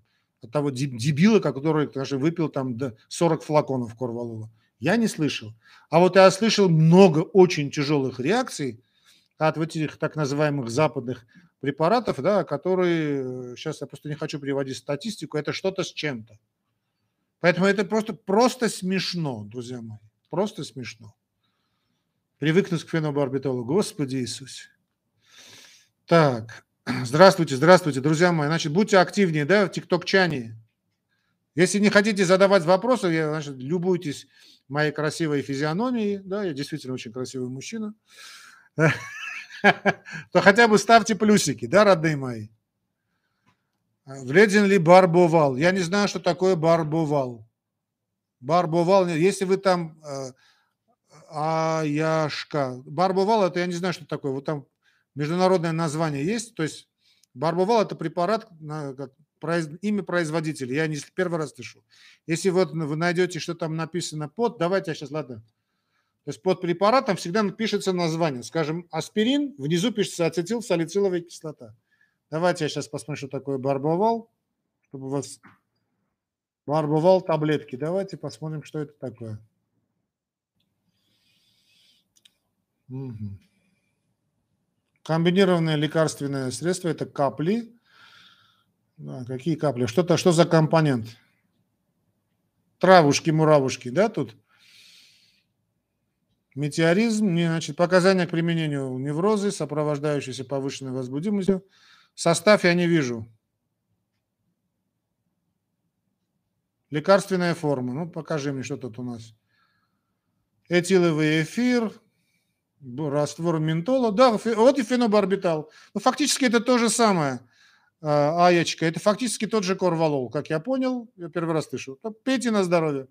от того дебила, который выпил там 40 флаконов Корвалола. Я не слышал. А вот я слышал много очень тяжелых реакций от этих так называемых западных препаратов, да, которые, сейчас я просто не хочу приводить статистику, это что-то с чем-то. Поэтому это просто смешно, друзья мои. Просто смешно. Привыкнуть к фенобарбитолу. Господи Иисусе. Так. Здравствуйте, друзья мои. Значит, будьте активнее, да, в тиктокчане. Если не хотите задавать вопросы, значит, любуйтесь моей красивой физиономией. Да, я действительно очень красивый мужчина. То хотя бы ставьте плюсики, да, родные мои. Вреден ли барбовал? Я не знаю, что такое барбовал. Барбовал, если вы там аяшка. Барбовал, это я не знаю, что такое. Вот там международное название есть. То есть барбовал – это препарат, имя производителя. Я не первый раз слышу. Если вот вы найдете, что там написано под, давайте я сейчас, ладно. То есть под препаратом всегда пишется название. Скажем, аспирин, внизу пишется ацетилсалициловая кислота. Давайте я сейчас посмотрю, что такое барбовал, чтобы у вас барбовал таблетки. Давайте посмотрим, что это такое. Угу. Комбинированное лекарственное средство – это капли. Да, какие капли? Что за компонент? Травушки, муравушки, да, тут? Метеоризм, значит, показания к применению неврозы, сопровождающиеся повышенной возбудимостью. Состав я не вижу. Лекарственная форма. Ну, покажи мне, что тут у нас. Этиловый эфир, раствор ментола. Да, вот и фенобарбитал. Ну, фактически это то же самое. Аечка. Это фактически тот же корвалол, как я понял. Я первый раз слышу. Пейте на здоровье.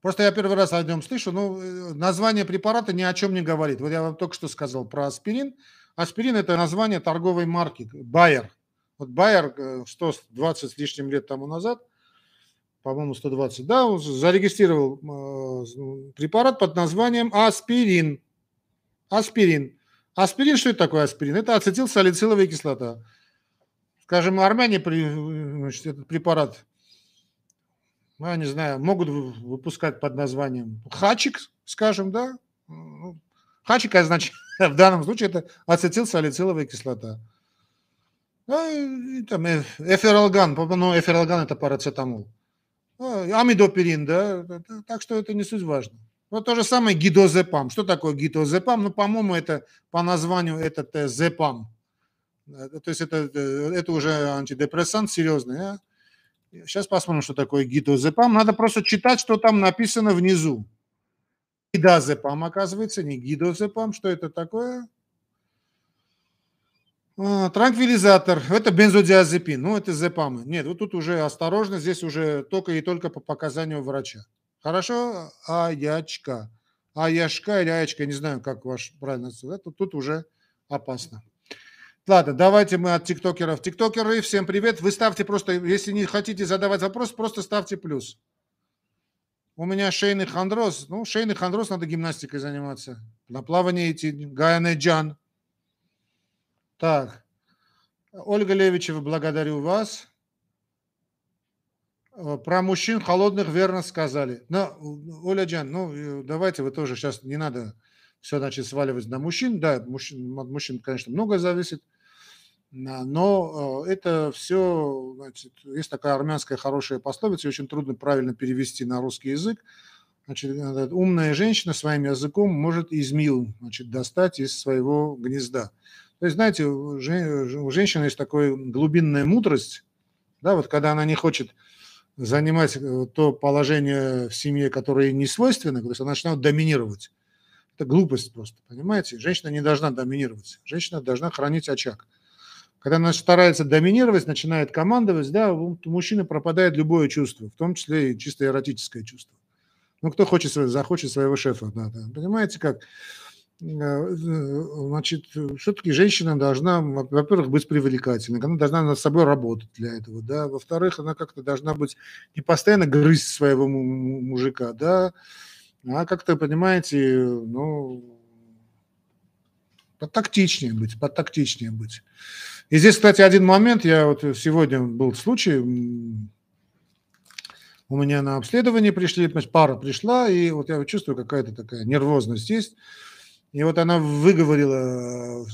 Просто я первый раз о нем слышу. Ну, название препарата ни о чем не говорит. Вот я вам только что сказал про аспирин. Аспирин – это название торговой марки Байер. Вот Байер 120 с лишним лет тому назад, по-моему, 120, да, он зарегистрировал препарат под названием аспирин. Аспирин. Аспирин, что это такое аспирин? Это ацетилсалициловая кислота. Скажем, армяне значит, этот препарат, ну, я не знаю, могут выпускать под названием хачик, скажем, да. Хачик означает, в данном случае это ацетилсалициловая кислота. Эфиралган, ну, эфиралган это парацетамол. Амидопирин, да, так что это не суть важно. Вот то же самое гидазепам. Что такое гидазепам? Ну, по-моему, это по названию это зепам. То есть это уже антидепрессант серьезный. Да? Сейчас посмотрим, что такое гидазепам. Надо просто читать, что там написано внизу. Гидазепам, оказывается, не гидазепам. Что это такое? Транквилизатор. Это бензодиазепин. Ну, это зепамы. Нет, вот тут уже осторожно. Здесь уже только и только по показанию врача. Хорошо? Аячка. Аяшка или аячка. Не знаю, как ваш правильно сказать. Тут уже опасно. Ладно, давайте мы от тиктокеров. Тиктокеры, всем привет. Вы ставьте просто, если не хотите задавать вопрос, просто ставьте плюс. У меня шейный хондроз. Ну, шейный хондроз, надо гимнастикой заниматься. На плавание идти. Гаянэ джан. Так. Ольга Левичева, благодарю вас. Про мужчин холодных верно сказали. Но, Оля джан, ну, давайте вы тоже сейчас не надо все, значит, сваливать на мужчин. Да, от мужчин, конечно, многое зависит. Но это все, значит, есть такая армянская хорошая пословица, очень трудно правильно перевести на русский язык. Значит, умная женщина своим языком может измил, значит, достать из своего гнезда. То есть, знаете, у женщины есть такая глубинная мудрость, да, вот когда она не хочет занимать то положение в семье, которое ей не свойственно, то есть она начинает доминировать. Это глупость просто, понимаете? Женщина не должна доминировать, женщина должна хранить очаг. Когда она старается доминировать, начинает командовать, да, у мужчины пропадает любое чувство, в том числе и чисто эротическое чувство. Ну, кто хочет, захочет своего шефа. Надо. Понимаете, как? Значит, все-таки женщина должна, во-первых, быть привлекательной. Она должна над собой работать для этого, да. Во-вторых, она как-то должна быть не постоянно грызть своего мужика, да. А как-то, понимаете, ну, потактичнее быть, потактичнее быть. И здесь, кстати, один момент. Я вот сегодня был случай... У меня на обследование пришли, пара пришла, и вот я чувствую, какая-то такая нервозность есть. И вот она выговорила,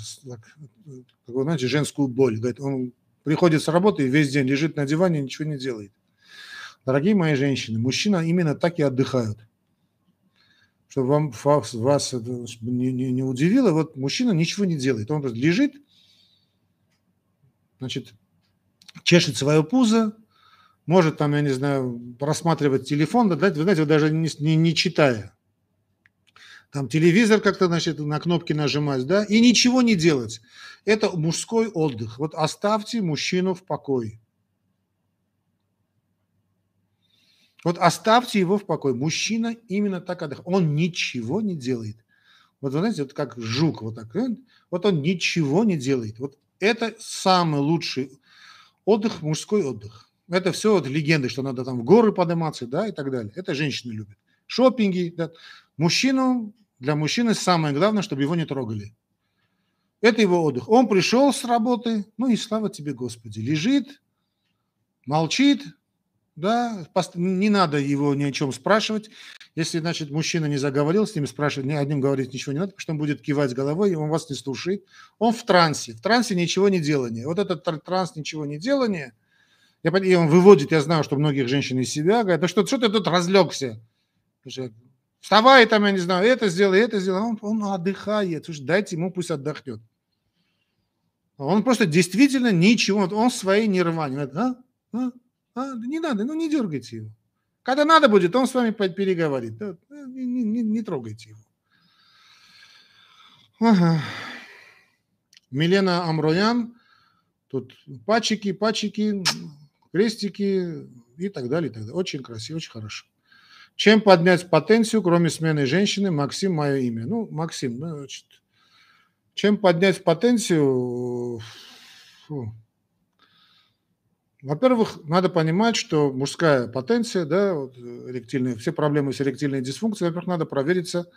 вы знаете, женскую боль. Говорит, он приходит с работы и весь день лежит на диване, ничего не делает. Дорогие мои женщины, мужчины именно так и отдыхают. Чтобы вас это не удивило, вот мужчина ничего не делает. Он просто лежит, значит, чешет свое пузо, может там, я не знаю, просматривать телефон, да, вы знаете, даже не читая. Там телевизор как-то, значит, на кнопки нажимать, да, и ничего не делать. Это мужской отдых. Вот оставьте мужчину в покое. Вот оставьте его в покое. Мужчина именно так отдыхает. Он ничего не делает. Вот вы знаете, вот как жук вот так. Вот он ничего не делает. Вот это самый лучший отдых, мужской отдых. Это все вот легенды, что надо там в горы подниматься, да, и так далее. Это женщины любят. Шопинги. Да. Мужчину, для мужчины самое главное, чтобы его не трогали. Это его отдых. Он пришел с работы, ну и слава тебе, Господи. Лежит, молчит, да, не надо его ни о чем спрашивать. Если, значит, мужчина не заговорил, с ним спрашивать, ни одним говорить ничего не надо, потому что он будет кивать головой, и он вас не слушает. Он в трансе. В трансе ничего не делания. Вот этот транс ничего не делания, и он выводит, я знаю, что многих женщин из себя, говорят, да что ты тут разлегся? Вставай там, я не знаю, это сделай, он отдыхает. Слушай, дайте ему, пусть отдохнет. Он просто действительно ничего, он в своей нирване. Говорит, не надо, ну не дергайте его. Когда надо будет, он с вами переговорит. Да, не трогайте его. Ага. Милена Амроян, тут пачики. Крестики и так далее, и так далее. Очень красиво, очень хорошо. Чем поднять потенцию, кроме смены женщины? Максим, мое имя. Ну, Максим, значит, чем поднять потенцию? Во-первых, надо понимать, что мужская потенция, да, вот, эректильные, все проблемы с эректильной дисфункцией, во-первых, надо провериться,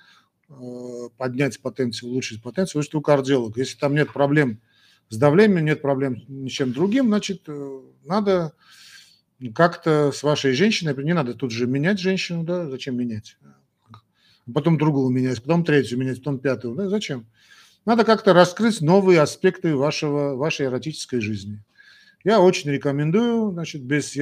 поднять потенцию, улучшить потенцию, у кардиолога. Если там нет проблем с давлением, нет проблем ни с чем другим, значит, надо как-то с вашей женщиной, не надо тут же менять женщину, да, зачем менять? Потом другую менять, потом третью менять, потом пятую, да, зачем? Надо как-то раскрыть новые аспекты вашей эротической жизни. Я очень рекомендую, значит, без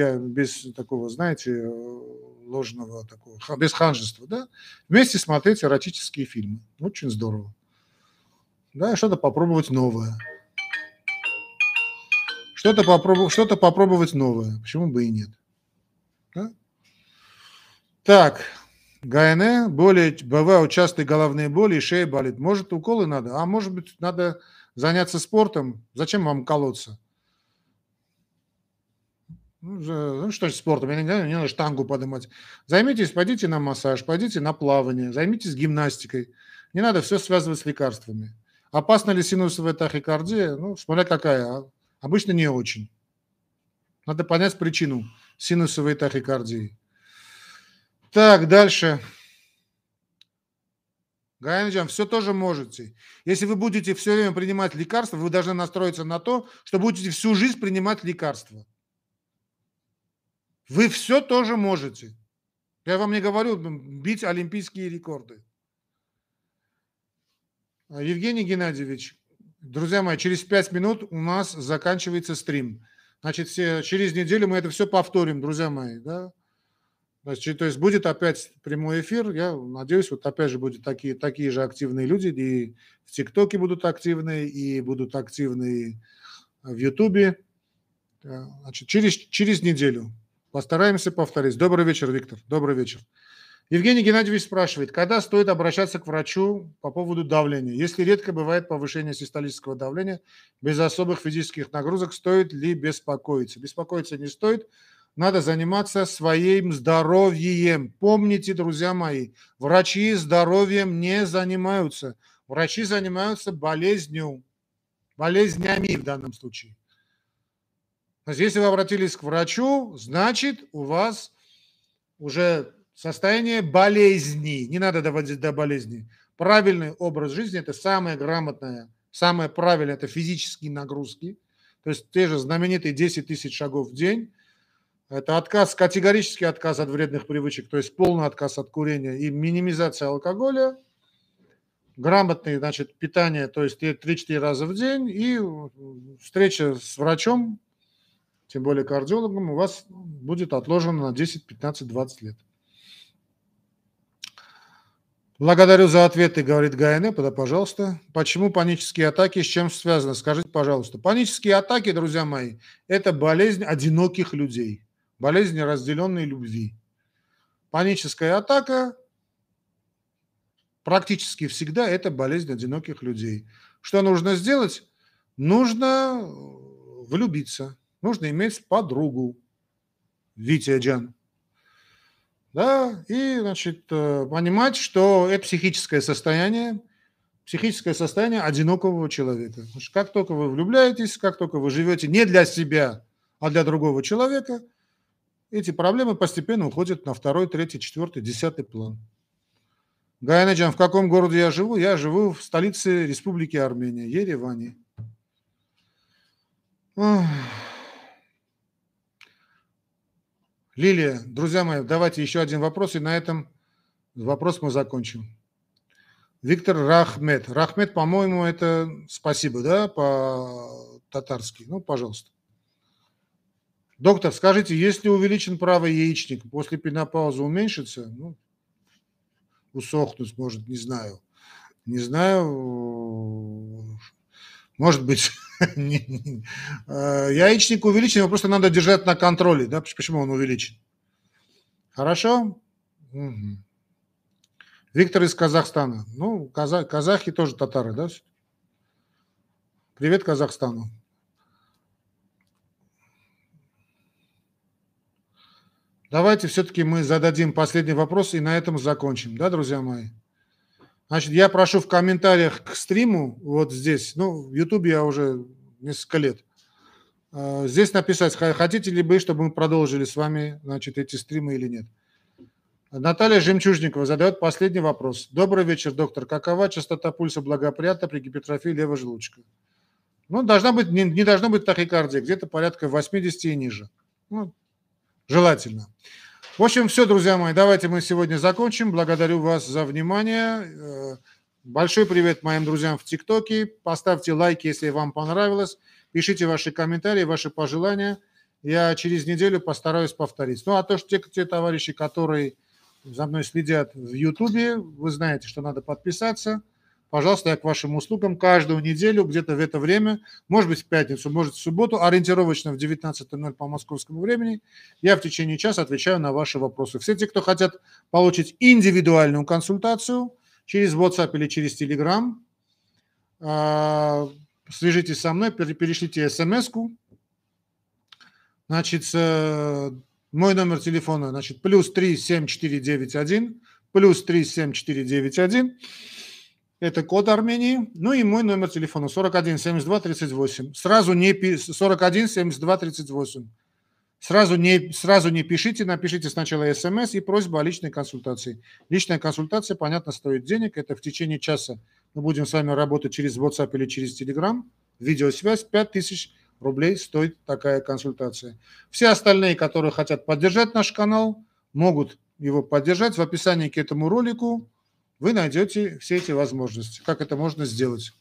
такого, знаете, ложного такого, без ханжества, да, вместе смотреть эротические фильмы. Очень здорово. Да, что-то попробовать новое. Что-то попробовать новое. Почему бы и нет? Да? Так. Гаянэ. Бывают частые головные боли, и шея болит. Может, уколы надо? А может быть, надо заняться спортом? Зачем вам колоться? Ну, что спортом? Не надо штангу поднимать. Займитесь, пойдите на массаж, пойдите на плавание, займитесь гимнастикой. Не надо все связывать с лекарствами. Опасна ли синусовая тахикардия? Ну, смотря какая. Обычно не очень. Надо понять причину синусовой тахикардии. Так, дальше. Гаянджан, все тоже можете. Если вы будете все время принимать лекарства, вы должны настроиться на то, что будете всю жизнь принимать лекарства. Вы все тоже можете. Я вам не говорю бить олимпийские рекорды. Евгений Геннадьевич. Друзья мои, через 5 минут у нас заканчивается стрим. Значит, через неделю мы это все повторим, друзья мои. Да? Значит, то есть будет опять прямой эфир. Я надеюсь, вот опять же будут такие же активные люди. И в ТикТоке будут активные, и будут активные в Ютубе. Значит, через неделю. Постараемся повторить. Добрый вечер, Виктор. Добрый вечер. Евгений Геннадьевич спрашивает, когда стоит обращаться к врачу по поводу давления? Если редко бывает повышение систолического давления без особых физических нагрузок, стоит ли беспокоиться? Беспокоиться не стоит. надо заниматься своим здоровьем. Помните, друзья мои, врачи здоровьем не занимаются. Врачи занимаются болезнями в данном случае. То есть, если вы обратились к врачу, значит, у вас уже состояние болезни. Не надо доводить до болезни. Правильный образ жизни – это самое грамотное, самое правильное – это физические нагрузки. То есть те же знаменитые 10 тысяч шагов в день. Это отказ, категорический отказ от вредных привычек, то есть полный отказ от курения и минимизация алкоголя. Грамотное, значит, питание, то есть 3-4 раза в день. И встреча с врачом, тем более кардиологом, у вас будет отложена на 10, 15, 20 лет. Благодарю за ответы, говорит Гаянэ, пожалуйста. Почему панические атаки, с чем связаны? Скажите, пожалуйста. Панические атаки, друзья мои, это болезнь одиноких людей, болезнь неразделенной любви. Паническая атака практически всегда это болезнь одиноких людей. Что нужно сделать? Нужно влюбиться, нужно иметь подругу, Витя Джан. Да, и, значит, понимать, что это психическое состояние одинокого человека. Значит, как только вы влюбляетесь, как только вы живете не для себя, а для другого человека, эти проблемы постепенно уходят на 2, 3, 4, 10 план. Гаянэджан, в каком городе я живу? Я живу в столице Республики Армения, Ереване. Ох. Лилия, друзья мои, давайте еще один вопрос, и на этом вопрос мы закончим. Виктор Рахмет. Рахмет, по-моему, это спасибо, да, по-татарски. Ну, пожалуйста. Доктор, скажите, если увеличен правый яичник, после менопаузы уменьшится? Ну, усохнуть может, не знаю. Не знаю, может быть. Яичник увеличен, его просто надо держать на контроле. Да? Почему он увеличен? Хорошо? Угу. Виктор из Казахстана. Ну, казахи тоже татары, да? Привет Казахстану. Давайте все-таки мы зададим последний вопрос и на этом закончим, да, друзья мои? Значит, я прошу в комментариях к стриму, вот здесь, ну, в YouTube я уже несколько лет, здесь написать, хотите ли вы, чтобы мы продолжили с вами, значит, эти стримы или нет. Наталья Жемчужникова задает последний вопрос. Добрый вечер, доктор. Какова частота пульса благоприятна при гипертрофии левого желудочка? Ну, должна быть, не должно быть тахикардия, где-то порядка 80 и ниже. Ну, желательно. В общем, все, друзья мои, давайте мы сегодня закончим. Благодарю вас за внимание. Большой привет моим друзьям в ТикТоке. Поставьте лайки, если вам понравилось. Пишите ваши комментарии, ваши пожелания. Я через неделю постараюсь повторить. Ну, а то, что те товарищи, которые за мной следят в Ютубе, вы знаете, что надо подписаться. Пожалуйста, я к вашим услугам каждую неделю, где-то в это время, может быть, в пятницу, может, в субботу, ориентировочно в 19:00 по московскому времени, я в течение часа отвечаю на ваши вопросы. Все те, кто хотят получить индивидуальную консультацию через WhatsApp или через Telegram, свяжитесь со мной, перешлите смс-ку. Значит, мой номер телефона, значит, +3 7491. Это код Армении. Ну и мой номер телефона 41 72 38. Сразу не 41 72 38. Сразу не пишите, напишите сначала смс и просьба о личной консультации. Личная консультация, понятно, стоит денег. Это в течение часа мы будем с вами работать через WhatsApp или через Telegram. Видеосвязь 5000 рублей стоит такая консультация. Все остальные, которые хотят поддержать наш канал, могут его поддержать. В описании к этому ролику вы найдете все эти возможности. Как это можно сделать?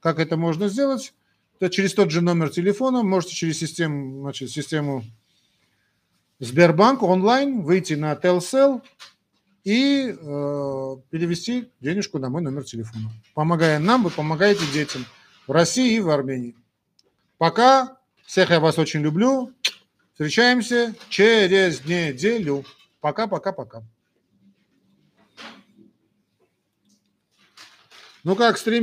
Как это можно сделать? Это через тот же номер телефона, можете через систему, значит, систему Сбербанк онлайн выйти на Tellcell и перевести денежку на мой номер телефона. Помогая нам, вы помогаете детям в России и в Армении. Пока. Всех я вас очень люблю. Встречаемся через неделю. Пока-пока-пока. Ну как, стрим?